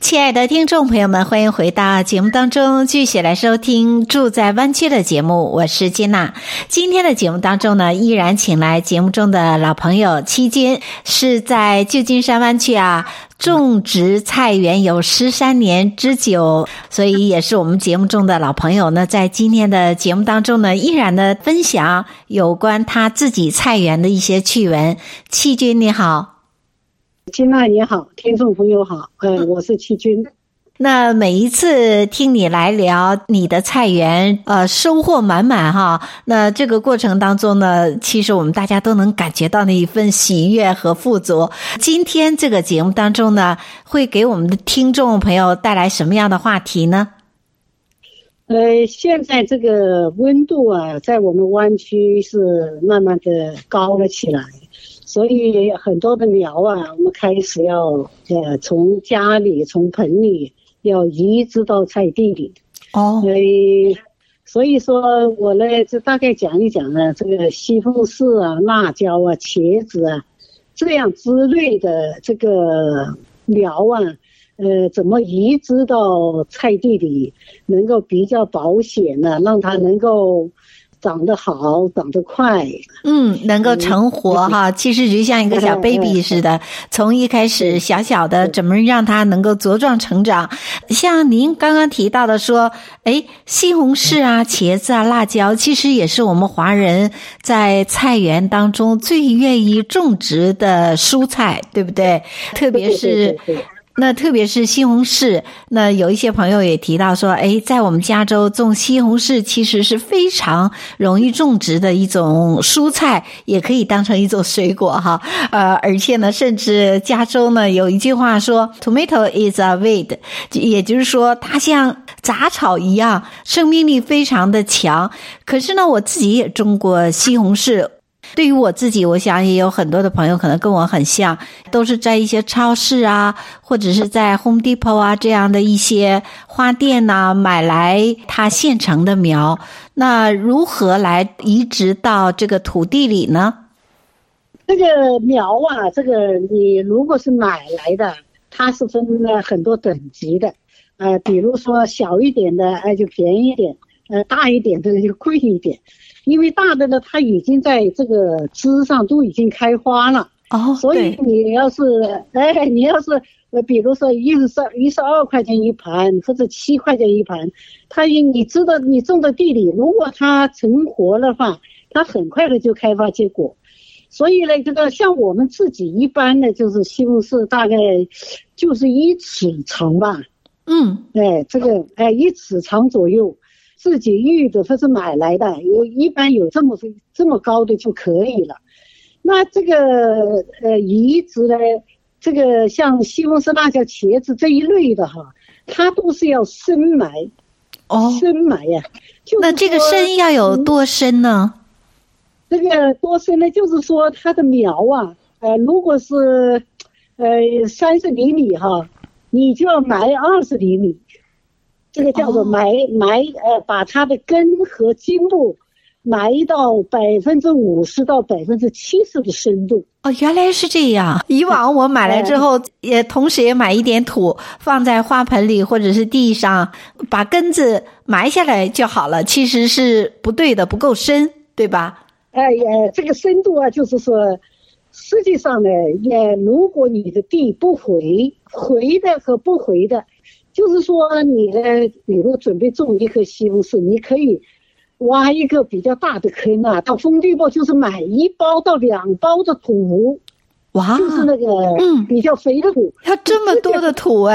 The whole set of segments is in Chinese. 亲爱的听众朋友们，欢迎回到节目当中，继续来收听住在湾区的节目，我是金娜。今天的节目当中呢，依然请来节目中的老朋友戚军，是在旧金山湾区啊种植菜园有13年之久，所以也是我们节目中的老朋友呢，在今天的节目当中呢，依然的分享有关他自己菜园的一些趣闻。戚军你好。金娜你好，听众朋友好，我是戚军。那每一次听你来聊你的菜园，收获满满哈。那这个过程当中呢，其实我们大家都能感觉到那一份喜悦和富足。今天这个节目当中呢，会给我们的听众朋友带来什么样的话题呢？现在这个温度啊，在我们湾区是慢慢的高了起来。所以很多的苗啊，我们开始要从家里从盆里要移植到菜地里。所以说我呢就大概讲一讲呢，这个西红柿啊、辣椒啊、茄子啊这样之类的这个苗啊，怎么移植到菜地里能够比较保险呢，让它能够长得好，长得快，能够成活哈。其实就像一个小 baby 似的，从一开始小小的，怎么让它能够茁壮成长？像您刚刚提到的说，西红柿啊、茄子啊、辣椒，其实也是我们华人在菜园当中最愿意种植的蔬菜，对不对？特别是西红柿，那有一些朋友也提到说，在我们加州种西红柿其实是非常容易种植的一种蔬菜，也可以当成一种水果哈。而且呢，甚至加州呢有一句话说 ，tomato is a weed， 也就是说它像杂草一样，生命力非常的强。可是呢，我自己也种过西红柿。对于我自己，我想也有很多的朋友可能跟我很像，都是在一些超市啊，或者是在 Home Depot 啊这样的一些花店啊买来它现成的苗。那如何来移植到这个土地里呢？这个苗啊，这个你如果是买来的，它是分了很多等级的，比如说小一点的就便宜一点，大一点的就贵一点。因为大的呢，它已经在这个枝上都已经开花了，所以你要是比如说12块钱一盘或者7块钱一盘，它你知道你种到地里，如果它成活的话，它很快的就开花结果。所以呢，这个像我们自己一般的就是西红柿大概就是1尺长吧，1尺长左右。自己育的或是买来的，一般有这么高的就可以了。那这个移植呢，这个像西红柿、辣椒、茄子这一类的哈，它都是要深埋。深埋呀，那这个深要有多深呢？这个多深呢？就是说它的苗啊，如果是30厘米哈，你就要埋20厘米。这个叫做把它的根和茎部埋到50%到70%的深度。原来是这样。以往我买来之后，也同时也买一点土放在花盆里或者是地上，把根子埋下来就好了。其实是不对的，不够深，对吧？这个深度啊，就是说，实际上呢，如果你的地不回的和不回的。就是说你呢，比如准备种一棵西红柿，你可以挖一个比较大的坑啊，到Home Depot就是买1包到2包的土，就是那个比较肥的土。它这么多的土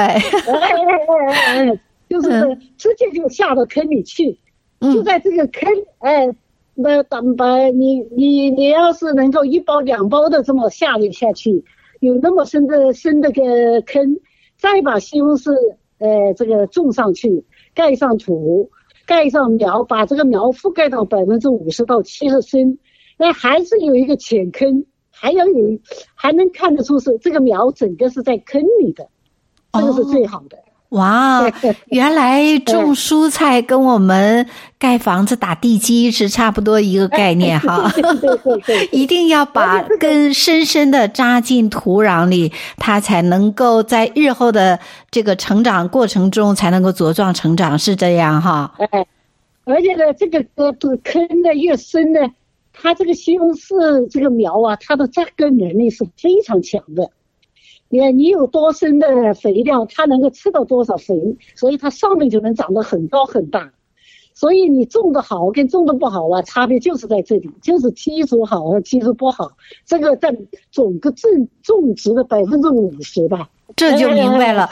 就是直接就下到坑里去，就在这个坑那你要是能够1包2包的这么下去，有那么深的个坑，再把西红柿。这个种上去，盖上土，盖上苗，把这个苗覆盖到50%到70%，那还是有一个浅坑，还能看得出是这个苗整个是在坑里的，这个是最好的。哇，原来种蔬菜跟我们盖房子打地基是差不多一个概念哈。一定要把根深深的扎进土壤里，它才能够在日后的这个成长过程中才能够茁壮成长，是这样哈。而且呢，这个坑呢越深呢，它这个西红柿这个苗啊，它的扎根能力是非常强的。你有多深的肥料，它能够吃到多少肥，所以它上面就能长得很高很大。所以你种的好跟种的不好啊，差别就是在这里，就是基础好和基础不好，这个在整个种植的50%吧。这就明白了。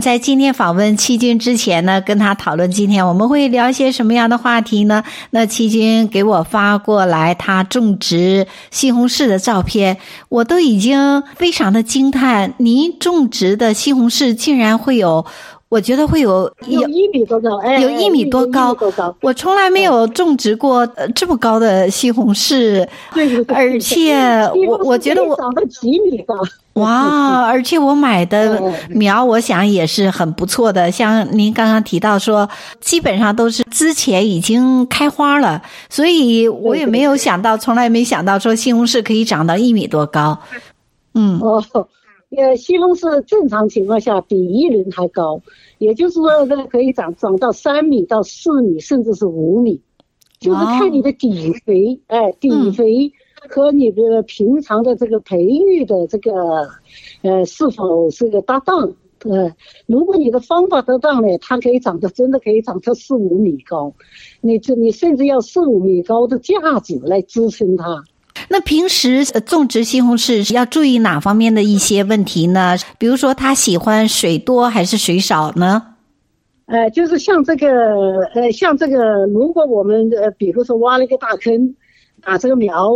在今天访问戚军之前呢，跟他讨论今天我们会聊一些什么样的话题呢？那戚军给我发过来他种植西红柿的照片，我都已经非常的惊叹，您种植的西红柿竟然会有，我觉得会有1米多高，有1米多高，我从来没有种植过这么高的西红柿，而且我觉得我长到几米高。哇！而且我买的苗，我想也是很不错的。像您刚刚提到说，基本上都是之前已经开花了，所以我也没有想到，从来没想到说西红柿可以长到1米多高。嗯。西红柿正常情况下比1轮还高，也就是说它可以长到3米到4米甚至是5米，就是看你的底肥，底肥和你的平常的这个培育的这个是否是个搭档。如果你的方法得当呢，它可以长得真的可以长到4-5米高，你甚至要4-5米高的架子来支撑它。那平时种植西红柿要注意哪方面的一些问题呢？比如说他喜欢水多还是水少呢？就是像这个，如果我们比如说挖了一个大坑，把这个苗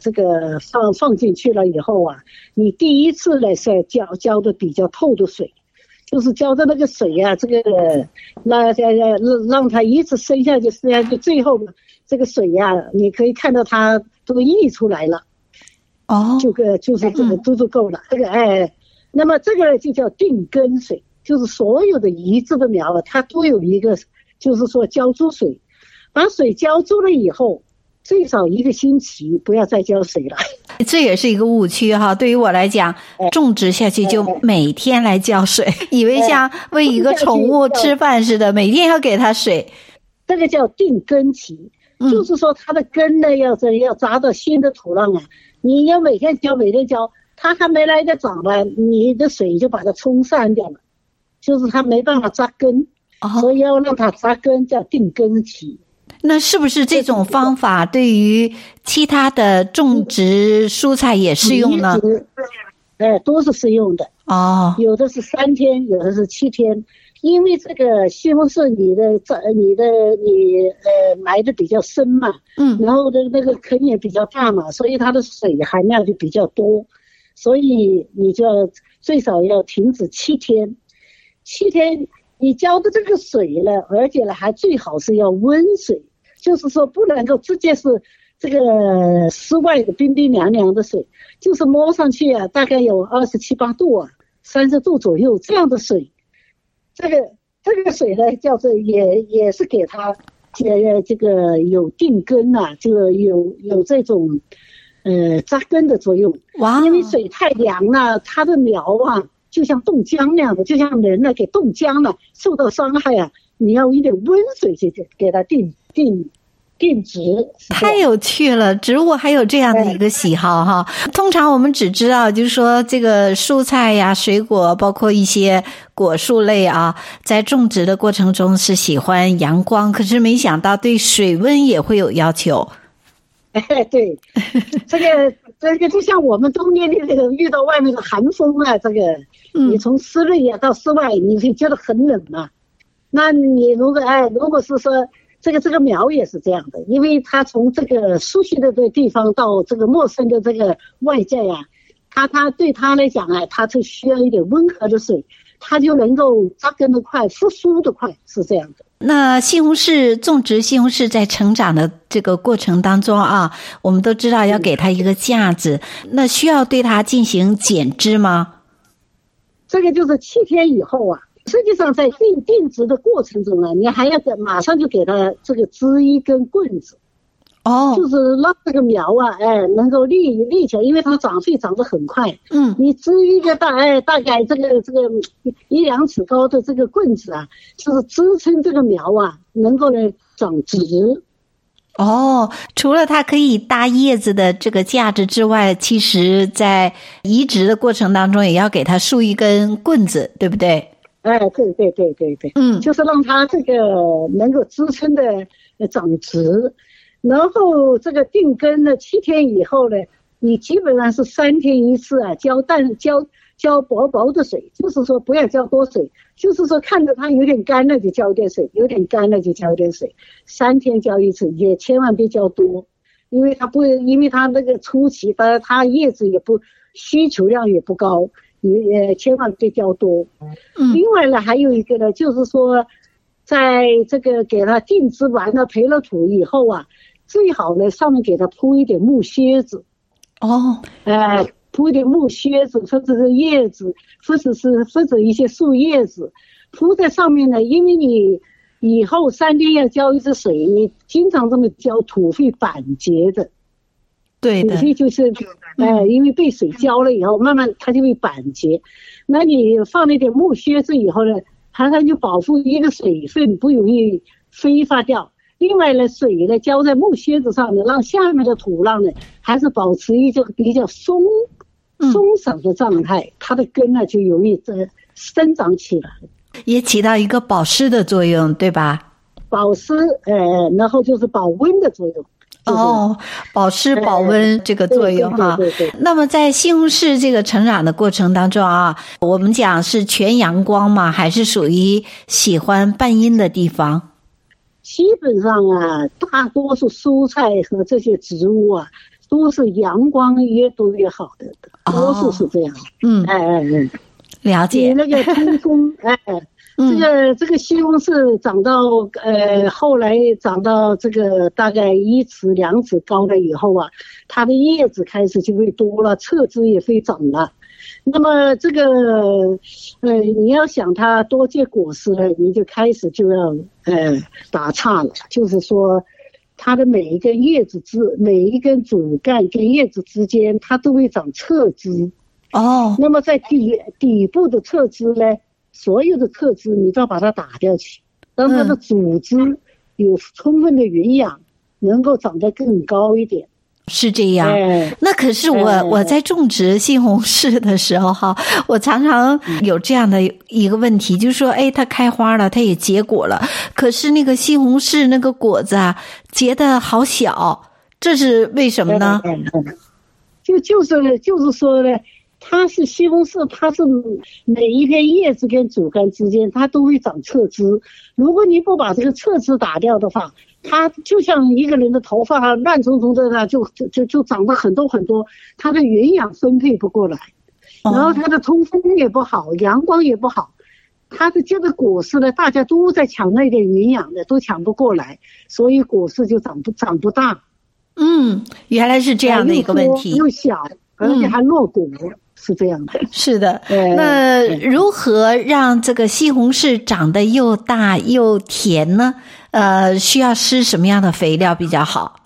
这个放进去了以后啊，你第一次呢是浇的比较透的水，就是浇的那个水啊，这个让它一直深下去，最后这个水啊，你可以看到它都溢出来了，就是这个都足够了。那么这个就叫定根水，就是所有的移植的苗啊，它都有一个，就是说浇注水，把水浇注了以后，最少1个星期不要再浇水了。这也是一个误区哈，对于我来讲，种植下去就每天来浇水，以为像喂一个宠物吃饭似的，每天要给它水。这个叫定根期。就是说它的根呢要扎到新的土壤啊，你要每天浇，它还没来得长呢，你的水就把它冲散掉了，就是它没办法扎根，所以要让它扎根叫定根期。那是不是这种方法对于其他的种植蔬菜也适用呢？都是适用的。有的是3天，有的是7天。因为这个西红柿你埋的比较深嘛，然后那个坑也比较大嘛，所以它的水含量就比较多，所以你就要最少要停止7天。7天你浇的这个水呢，而且呢还最好是要温水，就是说不能够直接是这个室外的冰冰凉凉的水，就是摸上去啊，大概有27、8度啊，30度左右这样的水。这个水呢，叫做也是给它这个有定根啊，就有这种扎根的作用。哇！因为水太凉了，它的苗啊就像冻僵那样的，就像人呢给冻僵了，受到伤害啊，你要一点温水去给它定植。太有趣了，植物还有这样的一个喜好哈。通常我们只知道就是说这个蔬菜呀、水果，包括一些果树类啊，在种植的过程中是喜欢阳光，可是没想到对水温也会有要求。对，这个就像我们冬天的这个遇到外面的寒风啊，这个你从室内啊到室外，你会觉得很冷啊。那你如果是说这个苗也是这样的，因为它从这个熟悉的这个地方到这个陌生的这个外界啊，它对它来讲啊，它就需要一点温和的水，它就能够扎根的快，复苏的快，是这样的。那西红柿种植西红柿在成长的这个过程当中啊，我们都知道要给它一个架子，那需要对它进行剪枝吗？这个就是7天以后啊，实际上在定植的过程中呢，你还要马上就给它这个支一根棍子，哦，就是让这个苗啊，哎，能够立起来，因为它长穗长得很快。嗯，你支一个大概这个1-2尺高的这个棍子啊，就是支撑这个苗啊，能够呢长直。哦，除了它可以搭叶子的这个价值之外，其实在移植的过程当中，也要给它竖一根棍子，对不对？哎，对，嗯，就是让它这个能够支撑的长直。然后这个定根呢，7天以后呢，你基本上是3天一次啊，浇薄的水，就是说不要浇多水，就是说看着它有点干了就浇点水，3天浇一次，也千万别浇多，因为它那个初期它叶子也不需求量也不高，也千万别浇多。另外呢，还有一个呢，就是说，在这个给它定植完了培了土以后啊，最好呢，上面给它铺一点木楔子，哦，铺一点木楔子，或者是叶子，或者一些树叶子，铺在上面呢。因为你以后3天要浇一次水，你经常这么浇，土会板结的。对的，就是，因为被水浇了以后，慢慢它就会板结。那你放了一点木楔子以后呢，它就保护一个水分不容易挥发掉。另外呢，水呢浇在木楔子上呢，让下面的土壤呢还是保持一个比较松散的状态，它的根呢就容易生长起来，也起到一个保湿的作用，对吧？保湿，然后就是保温的作用。哦，保湿保温这个作用哈。那么在西红柿这个成长的过程当中啊，我们讲是全阳光嘛，还是属于喜欢半阴的地方？基本上啊，大多数蔬菜和这些植物啊，都是阳光越多越好的，多数是这样。嗯，了解。你那个通风，这个西红柿长到后来长到这个大概1-2尺高了以后啊，它的叶子开始就会多了，侧枝也会长了。那么这个你要想它多结果实呢，你就开始就要打岔了，就是说它的每一根主干跟叶子之间，它都会长侧枝。哦，那么在底部的侧枝呢？所有的侧枝你都要把它打掉去，让它的主枝有充分的营养，能够长得更高一点。是这样。那可是我在种植西红柿的时候哈，我常常有这样的一个问题，就是说，它开花了，它也结果了，可是那个西红柿那个果子啊，结得好小，这是为什么呢？就是说呢，它是西红柿，它是每一片叶子跟主干之间，它都会长侧枝。如果你不把这个侧枝打掉的话，它就像一个人的头发乱丛丛的呢，就长得很多很多，它的营养分配不过来，然后它的通风也不好，阳光也不好，它的这个果实呢，大家都在抢那点营养的，都抢不过来，所以果实就长不大。嗯，原来是这样的一个问题，又小，而且还落果。是这样的。是的。那如何让这个西红柿长得又大又甜呢？需要施什么样的肥料比较好？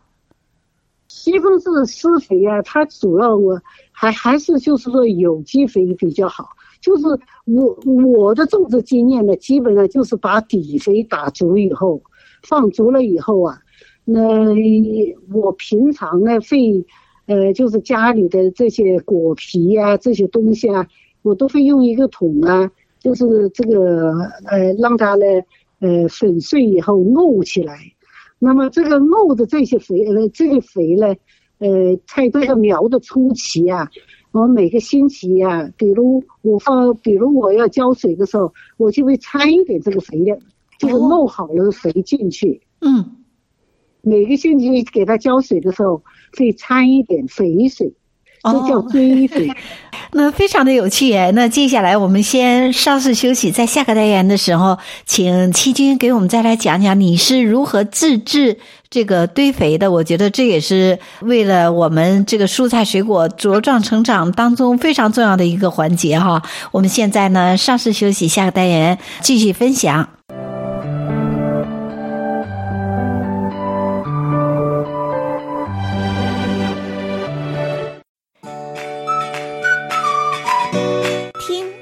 西红柿施肥啊，它主要还是就是说有机肥比较好。就是我的种植经验呢，基本上就是把底肥打足以后，放足了以后啊，那我平常呢会就是家里的这些果皮啊，这些东西啊，我都会用一个桶啊，就是这个让它呢粉碎以后沤起来。那么这个沤的这些肥呢，在这个苗的初期啊，我每个星期啊，比如我要浇水的时候，我就会掺一点这个肥料，就是沤好了肥进去。嗯。每个星期给它浇水的时候，会掺一点肥水，这叫追肥。那非常的有趣耶。那接下来我们先稍事休息，在下个单元的时候，请七君给我们再来讲讲你是如何自制这个堆肥的。我觉得这也是为了我们这个蔬菜水果茁壮成长当中非常重要的一个环节哈。我们现在呢稍事休息，下个单元继续分享。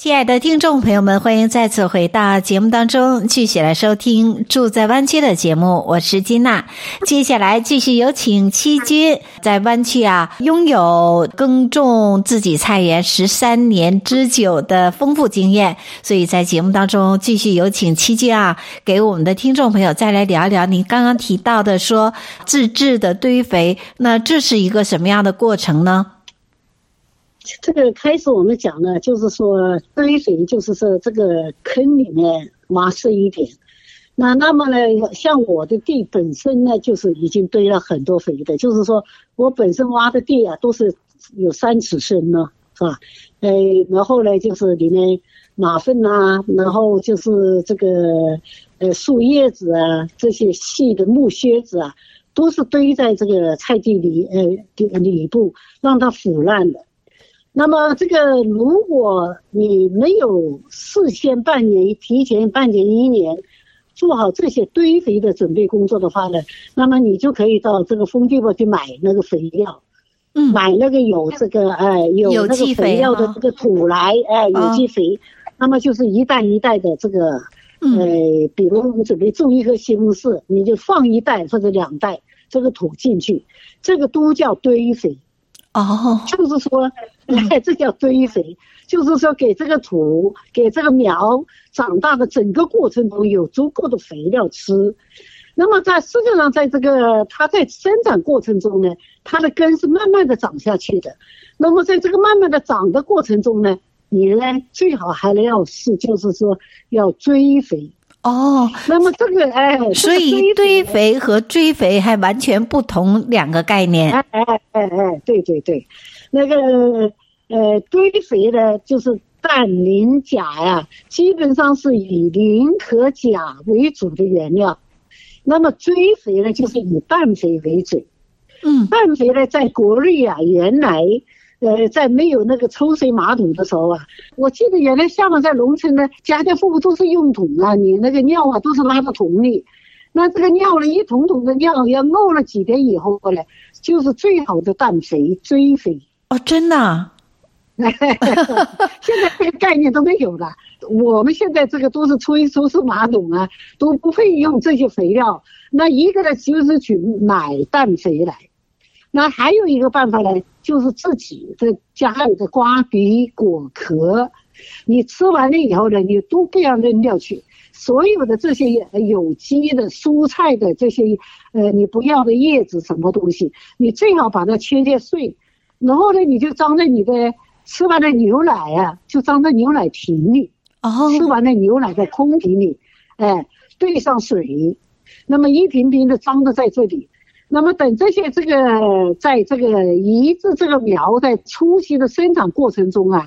亲爱的听众朋友们，欢迎再次回到节目当中，继续来收听住在湾区的节目，我是金娜。接下来继续有请七君，在湾区啊拥有耕种自己菜园13年之久的丰富经验，所以在节目当中继续有请七君啊给我们的听众朋友再来聊一聊您刚刚提到的说自制的堆肥，那这是一个什么样的过程呢？这个开始我们讲呢，就是说堆肥就是说这个坑里面挖深一点，那么呢，像我的地本身呢，就是已经堆了很多肥的，就是说我本身挖的地啊都是有3尺深呢，是吧？然后呢就是里面马粪啊，然后就是这个树叶子啊，这些细的木屑子啊，都是堆在这个菜地里里部，让它腐烂的。那么这个如果你没有事先半年提前半年一年做好这些堆肥的准备工作的话呢，那么你就可以到这个Home Depot去买那个肥料，买那个有这个有那个肥料的这个土来，有机肥，那么就是一袋一袋的这个比如你准备种一棵西红柿，你就放一袋或者2袋这个土进去，这个都叫堆肥。就是说这叫堆肥，就是说给这个土给这个苗长大的整个过程中有足够的肥料吃。那么在实际上在这个它在生长过程中呢，它的根是慢慢的长下去的。那么在这个慢慢的长的过程中呢，你呢最好还要是就是说要追肥。那么这个所以堆肥和追肥还完全不同两个概念。对对对，那个堆肥呢，就是氮、磷、钾呀，基本上是以磷和钾为主的原料。那么追肥呢，就是以氮肥为主。氮肥呢，在国内啊，原来在没有那个抽水马桶的时候啊，我记得原来厦门在农村呢，家家户户都是用桶啊，你那个尿啊都是拉到桶里，那这个尿呢一桶桶的尿要沤了几天以后呢，就是最好的氮肥追肥。真的啊？现在这个概念都没有了，我们现在这个都是抽水马桶啊，都不会用这些肥料，那一个呢就是去买氮肥来，那还有一个办法呢，就是自己的家里的瓜皮果壳，你吃完了以后呢，你都不要扔掉去。所有的这些有机的蔬菜的这些你不要的叶子什么东西，你最好把它切碎，然后呢你就装在你的吃完的牛奶啊，就装在牛奶瓶里，吃完的牛奶在空瓶里，兑上水，那么一瓶瓶的装的在这里。那么等这些这个在这个移植这个苗在初期的生长过程中啊，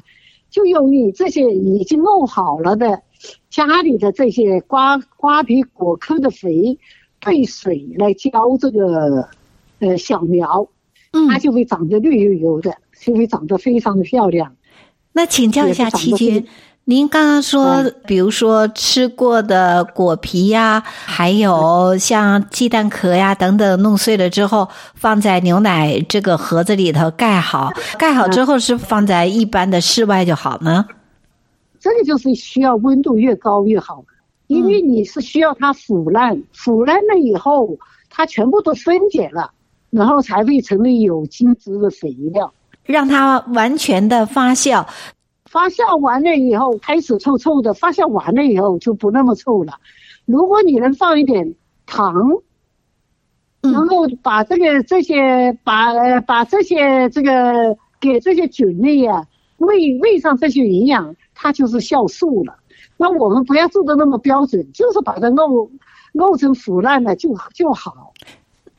就用你这些已经弄好了的家里的这些瓜皮果壳的肥兑水来浇这个小苗，它就会长得绿油油的，就会长得非常的漂亮。那请教一下七君，您刚刚说比如说吃过的果皮呀，还有像鸡蛋壳呀等等弄碎了之后放在牛奶这个盒子里头盖好之后，是放在一般的室外就好呢？这个就是需要温度越高越好，因为你是需要它腐烂了以后它全部都分解了，然后才会成为有机质的肥料，让它完全的发酵。发酵完了以后开始臭臭的，发酵完了以后就不那么臭了。如果你能放一点糖，然后把这些给这些菌类啊喂上这些营养，它就是酵素了。那我们不要做的那么标准，就是把它弄成腐烂了就好。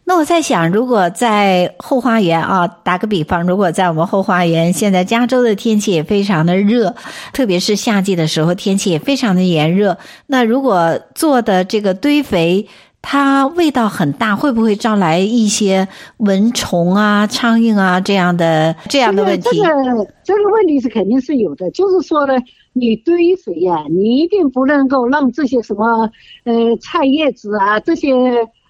那我在想，如果在后花园啊，打个比方，如果在我们后花园，现在加州的天气也非常的热，特别是夏季的时候，天气也非常的炎热。那如果做的这个堆肥，它味道很大，会不会招来一些蚊虫啊、苍蝇啊这样的问题？这个问题是肯定是有的，就是说呢，你堆肥呀，你一定不能够让这些什么菜叶子啊这些。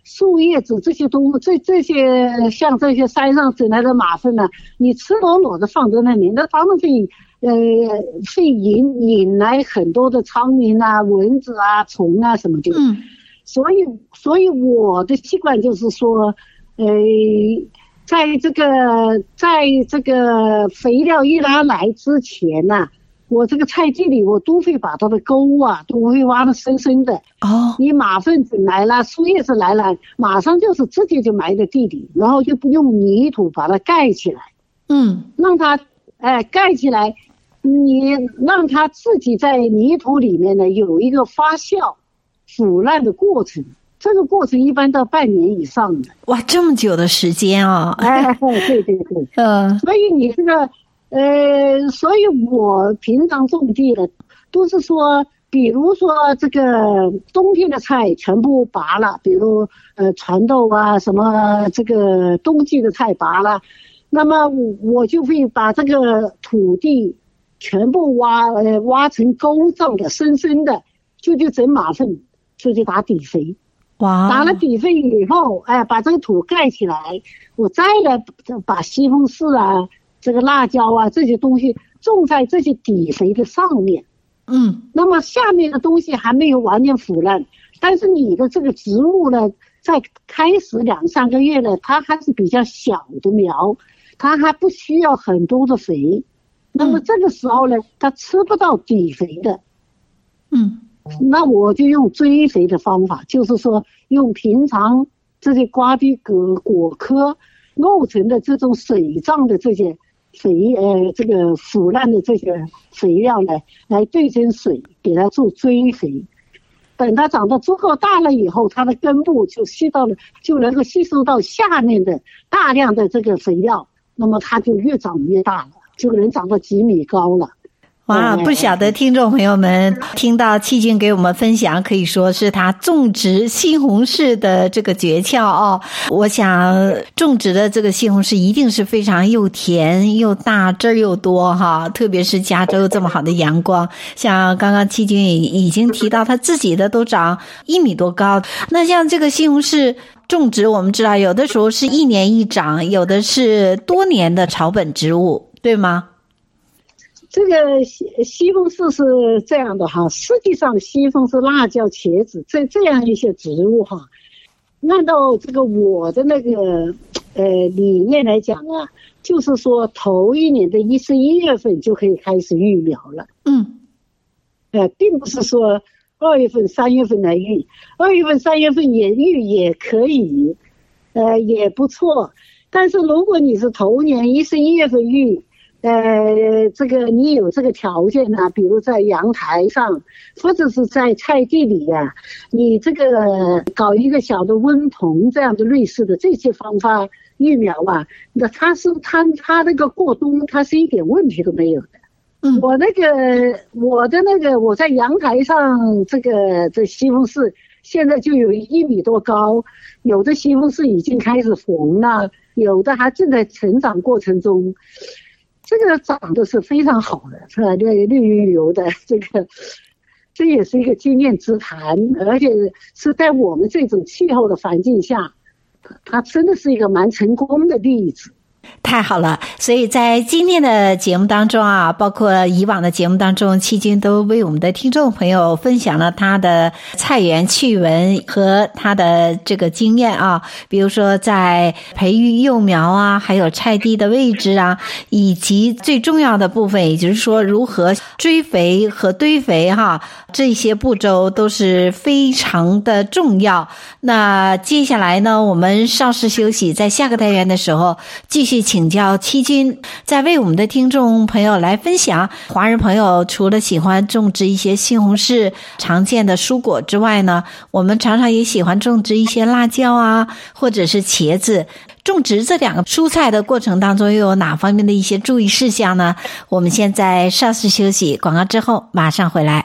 树叶子这些东西，这些像这些山上整来的马粪呢，你赤裸裸的放在那里，那当然会引来很多的苍蝇啊、蚊子啊、虫啊什么的。所以我的习惯就是说，在这个肥料一拉来之前呢，我这个菜地里我都会把它的沟啊都会挖得深深的。你马粪子来了，树叶子来了，马上就是直接就埋在地里，然后就不用泥土把它盖起来，让它盖起来，你让它自己在泥土里面呢有一个发酵腐烂的过程。这个过程一般到半年以上的。哇，这么久的时间啊！对，所以你这个。所以我平常种地的都是说，比如说这个冬天的菜全部拔了，比如蚕豆啊什么，这个冬季的菜拔了，那么我就会把这个土地全部挖成沟状的，深深的，就整马粪，就打底肥。打了底肥以后，把这个土盖起来，我再来把西红柿啊。这个辣椒啊，这些东西种在这些底肥的上面，那么下面的东西还没有完全腐烂，但是你的这个植物呢，在开始2-3个月呢，它还是比较小的苗，它还不需要很多的肥，那么这个时候呢，它吃不到底肥的，那我就用追肥的方法，就是说用平常这些瓜皮革果壳弄成的这种水状的这些。这个腐烂的这些肥料呢，来兑成水，给它做追肥。等它长得足够大了以后，它的根部就能够吸收到下面的大量的这个肥料，那么它就越长越大了，就能长到几米高了。哇，不晓得听众朋友们听到戚君给我们分享，可以说是他种植西红柿的这个诀窍哦。我想种植的这个西红柿一定是非常又甜又大汁又多哈，特别是加州这么好的阳光，像刚刚戚君已经提到他自己的都长1米多高。那像这个西红柿种植，我们知道有的时候是一年一长，有的是多年的草本植物，对吗？这个西红柿是这样的哈，实际上西红柿、辣椒、茄子这样一些植物哈，按照这个我的那个理念来讲啊，就是说头一年的11月份就可以开始育苗了。并不是说2月份、3月份来育，2月份、3月份也育也可以，也不错。但是如果你是头年11月份育。这个你有这个条件呢，比如在阳台上，或者是在菜地里呀，你这个搞一个小的温棚这样的类似的这些方法育苗啊，那它那个过冬，它是一点问题都没有的。我在阳台上这西红柿现在就有1米多高，有的西红柿已经开始红了，有的还正在成长过程中。这个长得是非常好的，是吧？绿油油的，这也是一个经验之谈，而且是在我们这种气候的环境下，它真的是一个蛮成功的例子。太好了，所以在今天的节目当中啊，包括以往的节目当中，七君都为我们的听众朋友分享了他的菜园趣闻和他的这个经验啊，比如说在培育幼苗啊，还有菜地的位置啊，以及最重要的部分，也就是说如何追肥和堆肥啊，这些步骤都是非常的重要。那接下来呢，我们稍事休息，在下个单元的时候继续请教七君，再为我们的听众朋友来分享华人朋友除了喜欢种植一些西红柿常见的蔬果之外呢，我们常常也喜欢种植一些辣椒啊，或者是茄子。种植这两个蔬菜的过程当中又有哪方面的一些注意事项呢？我们现在稍事休息，广告之后马上回来。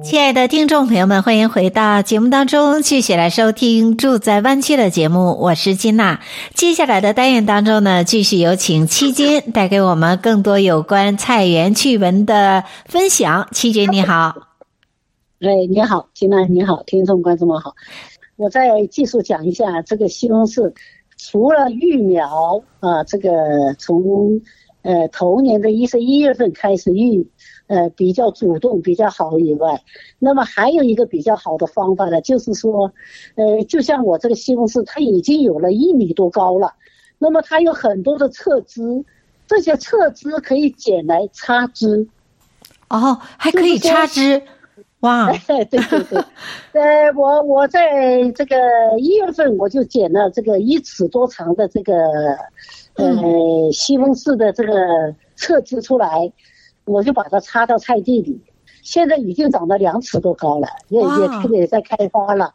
亲爱的听众朋友们，欢迎回到节目当中，继续来收听住在湾区的节目，我是金娜。接下来的单元当中呢，继续有请七君带给我们更多有关菜园趣闻的分享。七君你好。哎，你好金娜，你好，听众观众们好。我再技术讲一下这个西红柿，除了育苗啊，这个从头年的11月份开始育，比较主动比较好以外，那么还有一个比较好的方法呢，就是说就像我这个西红柿它已经有了1米多高了，那么它有很多的侧枝，这些侧枝可以捡来插枝。哦，还可以插枝。哇、哎、对对对我在这个1月份我就捡了这个1尺多长的这个西红柿的这个侧枝出来，我就把它插到菜地里，现在已经长到2尺多高了，也在开花了。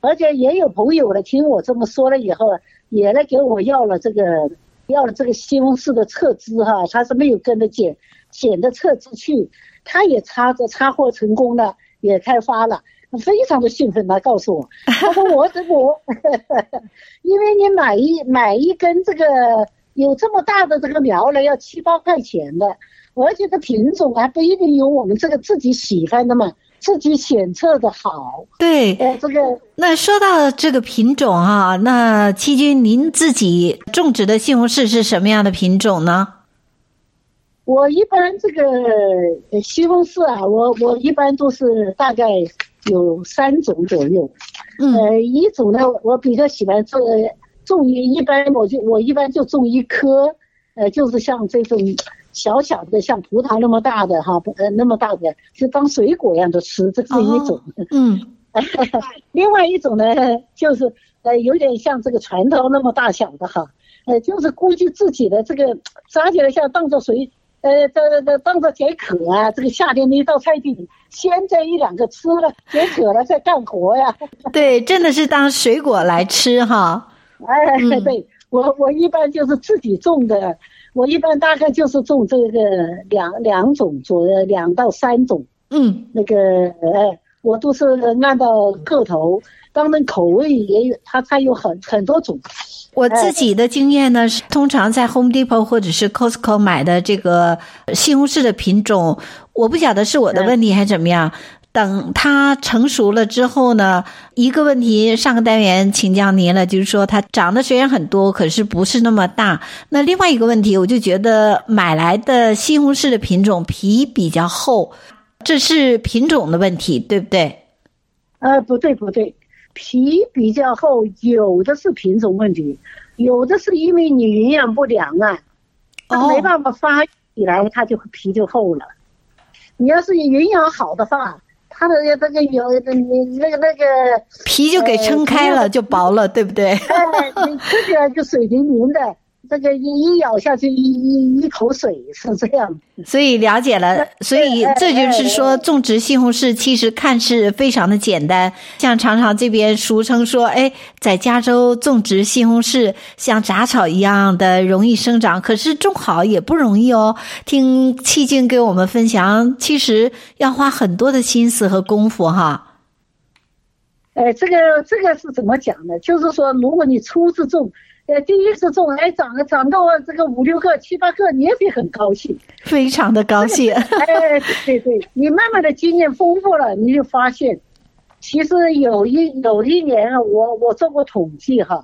而且也有朋友呢，听我这么说了以后，也来给我要了这个西红柿的侧枝哈，他是没有跟着剪的侧枝去，他也插获成功了，也开花了，非常的兴奋。他告诉我，他说我因为你买一根这个。有这么大的这个苗了，要7-8块钱的，而且这品种还不一定有我们这个自己喜欢的嘛，自己选择的好。对，这个那说到这个品种啊，那七君您自己种植的西红柿是什么样的品种呢？我一般这个西红柿啊，我一般都是大概有3种左右。一种呢，我比较喜欢种一般我一般就种一颗，就是像这种小小的，像葡萄那么大的哈，那么大的就当水果一样的吃，这是一种。另外一种呢，就是有点像这个拳头那么大小的哈，就是估计自己的这个扎起来像当做水，当做解渴啊，这个夏天一到菜地里，先摘1-2个吃了，解渴了再干活呀。对，真的是当水果来吃哈。哎，对，我一般就是自己种的，我一般大概就是种这个两种左右，2到3种。我都是按照个头，当然口味也有，它有很多种。我自己的经验呢，是通常在 Home Depot 或者是 Costco 买的这个西红柿的品种，我不晓得是我的问题还怎么样。等它成熟了之后呢，一个问题上个单元请教您了，就是说它长得虽然很多，可是不是那么大。那另外一个问题，我就觉得买来的西红柿的品种皮比较厚，这是品种的问题，对不对？不对，皮比较厚，有的是品种问题，有的是因为你营养不良啊，它没办法发育起来，它就皮就厚了。你要是营养好的话，它的那个皮就给撑开了，就薄了，对不对？这个就水灵灵的，这个一咬下去一口水是这样，所以了解了。所以这就是说，种植西红柿其实看似非常的简单，像常常这边俗称说，哎，在加州种植西红柿像杂草一样的容易生长，可是种好也不容易哦。听戚静给我们分享，其实要花很多的心思和功夫哈。这个是怎么讲呢？就是说，如果你初次种，第一次种，长到这个5、6个、7、8个，你也会很高兴，非常的高兴。对，你慢慢的经验丰富了，你就发现，其实有一年我做过统计哈，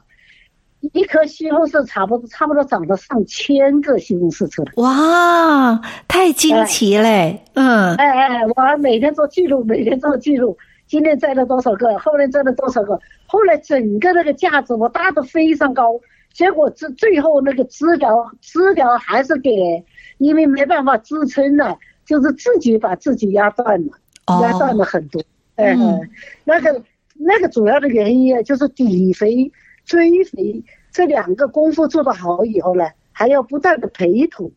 一颗西红柿差不多长了上千个西红柿出来。哇，太惊奇嘞！我每天做记录。今天摘了多少个，后天摘了多少个，后来整个那个价值我搭得非常高，结果最后那个枝条还是给，因为没办法支撑了，就是自己把自己压断了很多。那个主要的原因就是底肥、追肥这2个功夫做得好以后呢，还要不断的培土，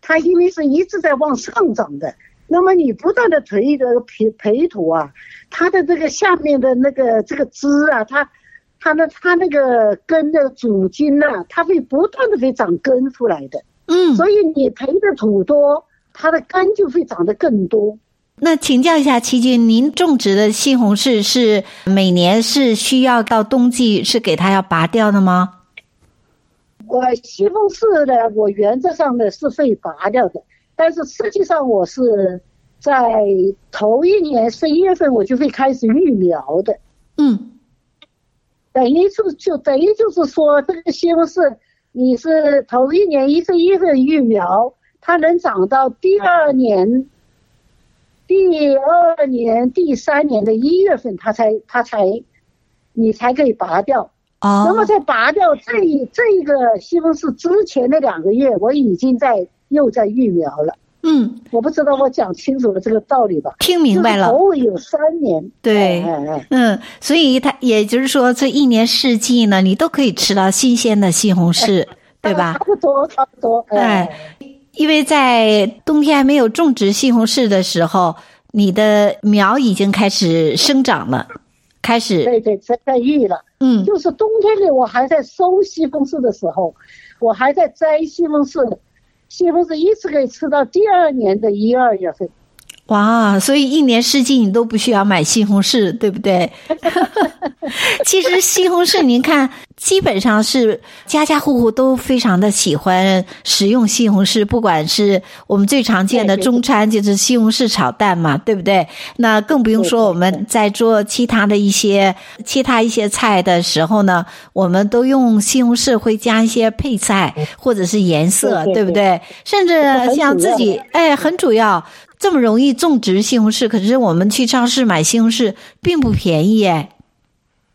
它因为是一直在往上涨的。那么你不断的培土啊，它的这个下面的那个这个枝啊，它那个根的主茎啊，它会不断的会长根出来的。所以你培的土多，它的根就会长得更多。那请教一下戚静，您种植的西红柿是每年是需要到冬季是给它要拔掉的吗？我西红柿呢，我原则上呢是会拔掉的。但是实际上我是在头一年11月份我就会开始育苗的。等于就是说这个西红柿你是头一年11月份育苗，它能长到第二年第3年的1月份，你才可以拔掉。那么在拔掉这一个西红柿之前的2个月，我已经又在育苗了。我不知道我讲清楚了这个道理吧？听明白了。头有3年。对，所以它也就是说，这一年四季呢，你都可以吃到新鲜的西红柿，对吧？差不多。因为在冬天还没有种植西红柿的时候，你的苗已经开始生长了，开始对，在育了。就是冬天里，我还在收西红柿的时候，我还在摘西红柿。西红柿一直可以吃到第2年的1、2月份。哇，所以一年四季你都不需要买西红柿，对不对？其实西红柿您看，基本上是家家户户都非常的喜欢食用西红柿，不管是我们最常见的中餐就是西红柿炒蛋嘛，对不对？那更不用说我们在做其他一些菜的时候呢，我们都用西红柿会加一些配菜或者是颜色，对不对？甚至像自己很主要。这么容易种植西红柿，可是我们去超市买西红柿并不便宜哎。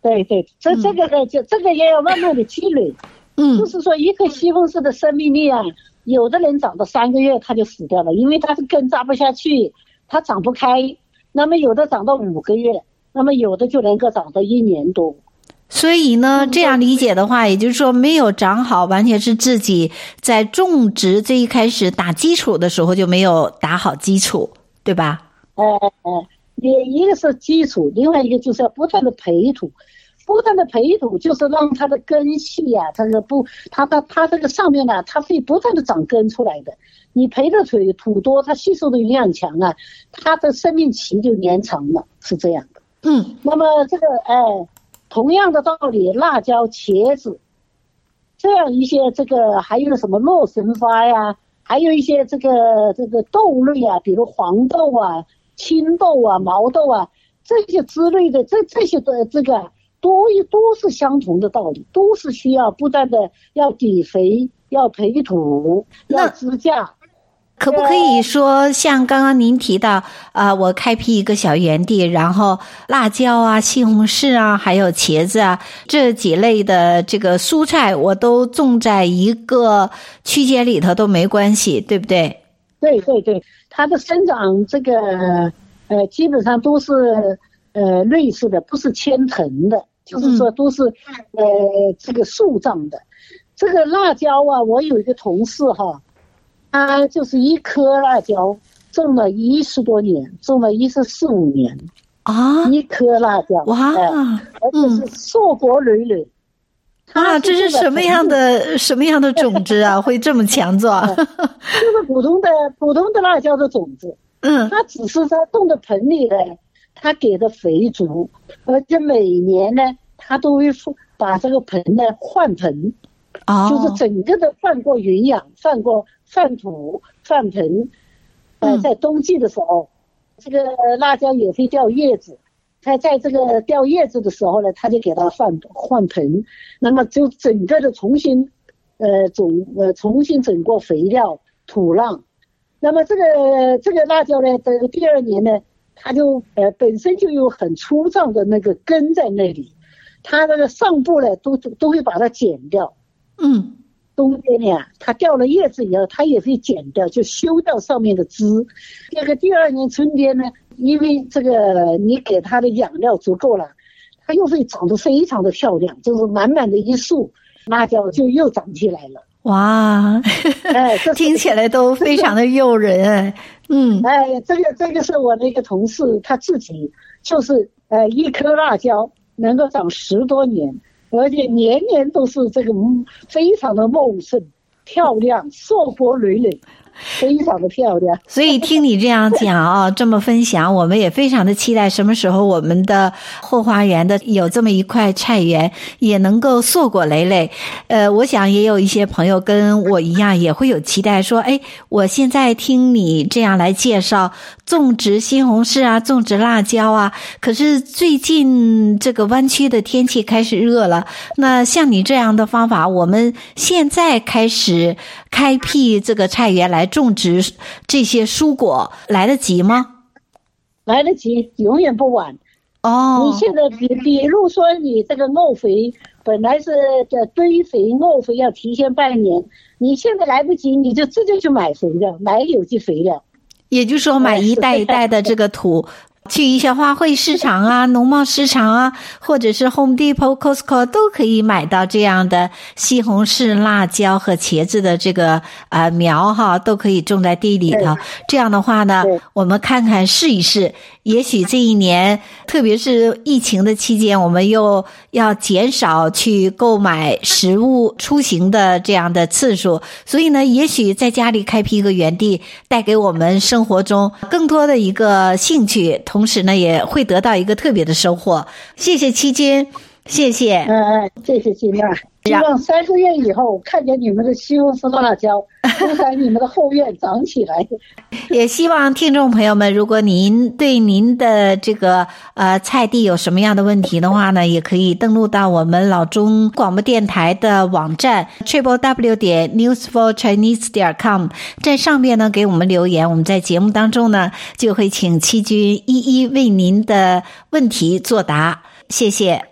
对，这个也要慢慢的积累。就是说一颗西红柿的生命力啊，有的人长到3个月它就死掉了，因为它是根扎不下去，它长不开。那么有的长到5个月，那么有的就能够长到1年多。所以呢，这样理解的话，也就是说没有长好，完全是自己在种植这一开始打基础的时候就没有打好基础，对吧？一个是基础，另外一个就是要不断的培土，不断的培土就是让它的根系啊，它这个上面呢，它会不断的长根出来的。你培的土多，它吸收的营养强啊，它的生命期就延长了，是这样的。那么这个同样的道理，辣椒、茄子，这样一些这个，还有什么洛神花呀，还有一些这个豆类啊，比如黄豆啊、青豆啊、毛豆啊，这些之类的，这些的这个都是相同的道理，都是需要不断的要底肥、要培土、要支架。可不可以说像刚刚您提到我开辟一个小园地，然后辣椒啊、西红柿啊，还有茄子啊，这几类的这个蔬菜我都种在一个区间里头都没关系，对不对？对，它的生长这个基本上都是类似的，不是牵藤的，就是说都是这个树状的。这个辣椒啊，我有一个同事哈，他就是一颗辣椒种了10多年，种了14、15年啊，一颗辣椒哇，而且是硕果累累。啊，这是什么样的种子啊？会这么强壮？就是普通的辣椒的种子。嗯，它只是在种的盆里呢，它给的肥足，而且每年呢，它都会把这个盆呢换盆，哦，就是整个的换过营养，换过换土换盆。在冬季的时候，这个辣椒也会掉叶子。它在这个掉叶子的时候呢，它就给它换盆，那么就整个的重新整过肥料土壤，那么这个辣椒呢，在第二年呢，它就本身就有很粗壮的那个根在那里，它那个上部呢都会把它剪掉，嗯，冬天呢，它掉了叶子以后，它也会剪掉，就修掉上面的枝。那个第二年春天呢，因为这个你给它的养料足够了，它又会长得非常的漂亮，就是满满的一束辣椒就又长起来了。哇，听起来都非常的诱人。嗯，哎，这个是我那个同事他自己就是一颗辣椒能够长10多年，而且年年都是这个非常的茂盛、漂亮、硕果累累。非常的漂亮，所以听你这样讲啊，这么分享，我们也非常的期待什么时候我们的后花园的有这么一块菜园也能够硕果累累。我想也有一些朋友跟我一样也会有期待说，哎，我现在听你这样来介绍种植西红柿啊，种植辣椒啊，可是最近这个湾区的天气开始热了，那像你这样的方法，我们现在开始开辟这个菜园来种植这些蔬果来得及吗？来得及，永远不晚。哦，你现在比如说你这个沤肥，本来是堆肥、沤肥要提前半年，你现在来不及，你就直接去买肥料，买有机肥料。也就是说，买一袋一袋的这个土。去一些花卉市场啊，农贸市场啊，或者是 Home Depot、Costco 都可以买到这样的西红柿、辣椒和茄子的这个苗哈，都可以种在地里头。这样的话呢，我们看看试一试，也许这一年，特别是疫情的期间，我们又要减少去购买食物、出行的这样的次数，所以呢，也许在家里开辟一个园地，带给我们生活中更多的一个兴趣。同时呢，也会得到一个特别的收获。谢谢七君，谢谢。谢谢金娜。希望3个月以后看见你们的西红柿辣椒，都在你们的后院长起来。也希望听众朋友们，如果您对您的这个菜地有什么样的问题的话呢，也可以登录到我们老中广播电台的网站 www.newsforchinese.com， 在上面呢给我们留言，我们在节目当中呢就会请七君一一为您的问题作答。谢谢。